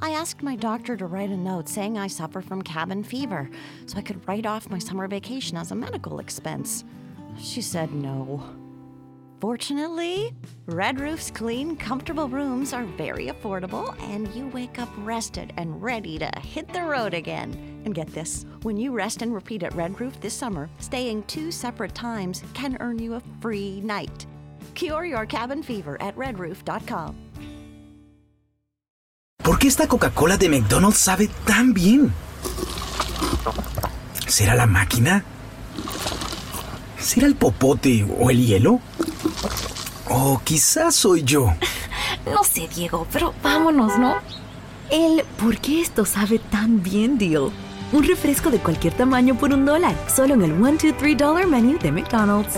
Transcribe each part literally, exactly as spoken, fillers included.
I asked my doctor to write a note saying I suffer from cabin fever, so I could write off my summer vacation as a medical expense. She said no. Fortunately, Red Roof's clean, comfortable rooms are very affordable, and you wake up rested and ready to hit the road again. And get this, when you rest and repeat at Red Roof this summer, staying two separate times can earn you a free night. Cure your cabin fever at red roof dot com. ¿Por qué esta Coca-Cola de McDonald's sabe tan bien? ¿Será la máquina? ¿Será el popote o el hielo? O quizás soy yo. No sé, Diego, pero vámonos, ¿no? El ¿por qué esto sabe tan bien deal? Un refresco de cualquier tamaño por un dólar, solo en el one two three dollar menu de McDonald's.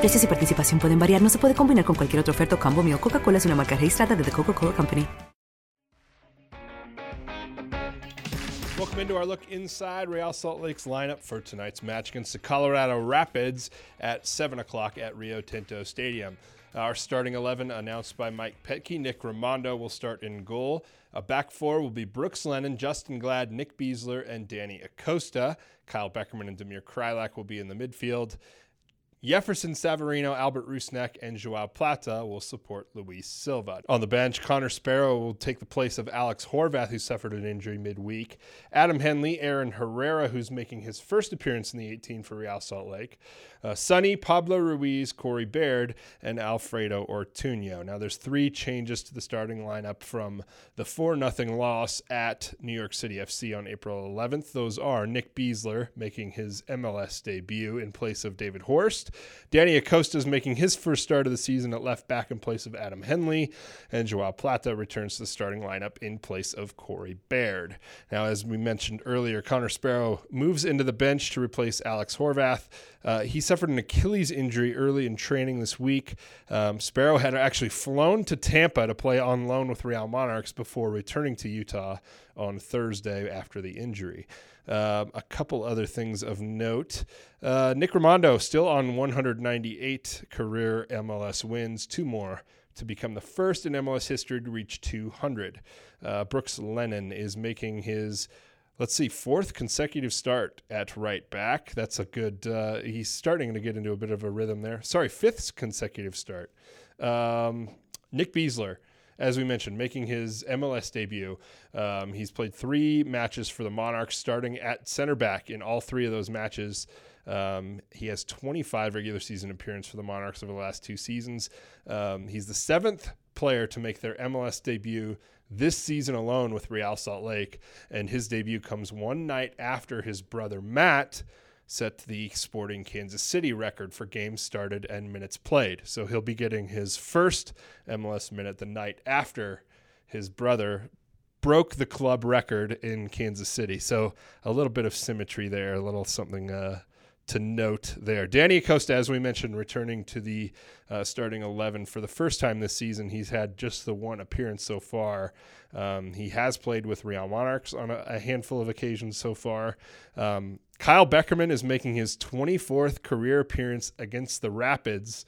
Precios y participación pueden variar. No se puede combinar con cualquier otra oferta o combo. Mi Coca-Cola es una marca registrada de The Coca-Cola Company. Welcome into our look inside Real Salt Lake's lineup for tonight's match against the Colorado Rapids at seven o'clock at Rio Tinto Stadium. Our starting eleven announced by Mike Petke. Nick Rimando will start in goal. A back four will be Brooks Lennon, Justin Glad, Nick Beasler, and Danny Acosta. Kyle Beckerman and Demir Kreilach will be in the midfield. Jefferson Savarino, Albert Rusnek, and Joao Plata will support Luis Silva. On the bench, Connor Sparrow will take the place of Alex Horvath, who suffered an injury midweek. Adam Henley, Aaron Herrera, who's making his first appearance in the eighteen for Real Salt Lake. Uh, Sonny, Pablo Ruiz, Corey Baird, and Alfredo Ortuño. Now, there's three changes to the starting lineup from the four nothing loss at New York City F C on April eleventh. Those are Nick Beasler making his M L S debut in place of David Horst. Danny Acosta is making his first start of the season at left back in place of Adam Henley, and Joao Plata returns to the starting lineup in place of Corey Baird. Now, as we mentioned earlier, Connor Sparrow moves into the bench to replace Alex Horvath. Uh, he suffered an Achilles injury early in training this week. Um, Sparrow had actually flown to Tampa to play on loan with Real Monarchs before returning to Utah on Thursday after the injury. Uh, a couple other things of note. Uh, Nick Rimando still on one hundred ninety-eight career M L S wins, two more to become the first in M L S history to reach two hundred. Uh, Brooks Lennon is making his, let's see, fourth consecutive start at right back. That's a good, uh, he's starting to get into a bit of a rhythm there. Sorry, fifth consecutive start. Um, Nick Beasler, as we mentioned, making his M L S debut. Um, he's played three matches for the Monarchs, starting at center back in all three of those matches. Um, he has twenty-five regular season appearances for the Monarchs over the last two seasons. Um, he's the seventh player to make their M L S debut this season alone with Real Salt Lake, and his debut comes one night after his brother Matt set the Sporting Kansas City record for games started and minutes played. So he'll be getting his first M L S minute the night after his brother broke the club record in Kansas City. So a little bit of symmetry there, a little something uh, to note there. Danny Acosta, as we mentioned, returning to the uh, starting eleven for the first time this season. He's had just the one appearance so far. Um, he has played with Real Monarchs on a, a handful of occasions so far. Um, Kyle Beckerman is making his twenty-fourth career appearance against the Rapids,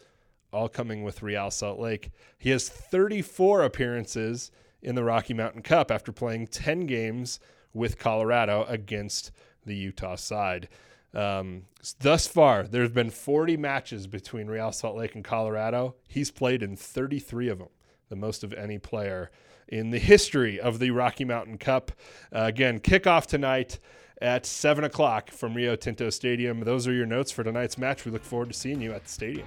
all coming with Real Salt Lake. He has thirty-four appearances in the Rocky Mountain Cup after playing ten games with Colorado against the Utah side. Um, thus far, there have been forty matches between Real Salt Lake and Colorado. He's played in thirty-three of them, the most of any player in the history of the Rocky Mountain Cup. Uh, again, kickoff tonight at seven o'clock from Rio Tinto Stadium. Those are your notes for tonight's match. We look forward to seeing you at the stadium.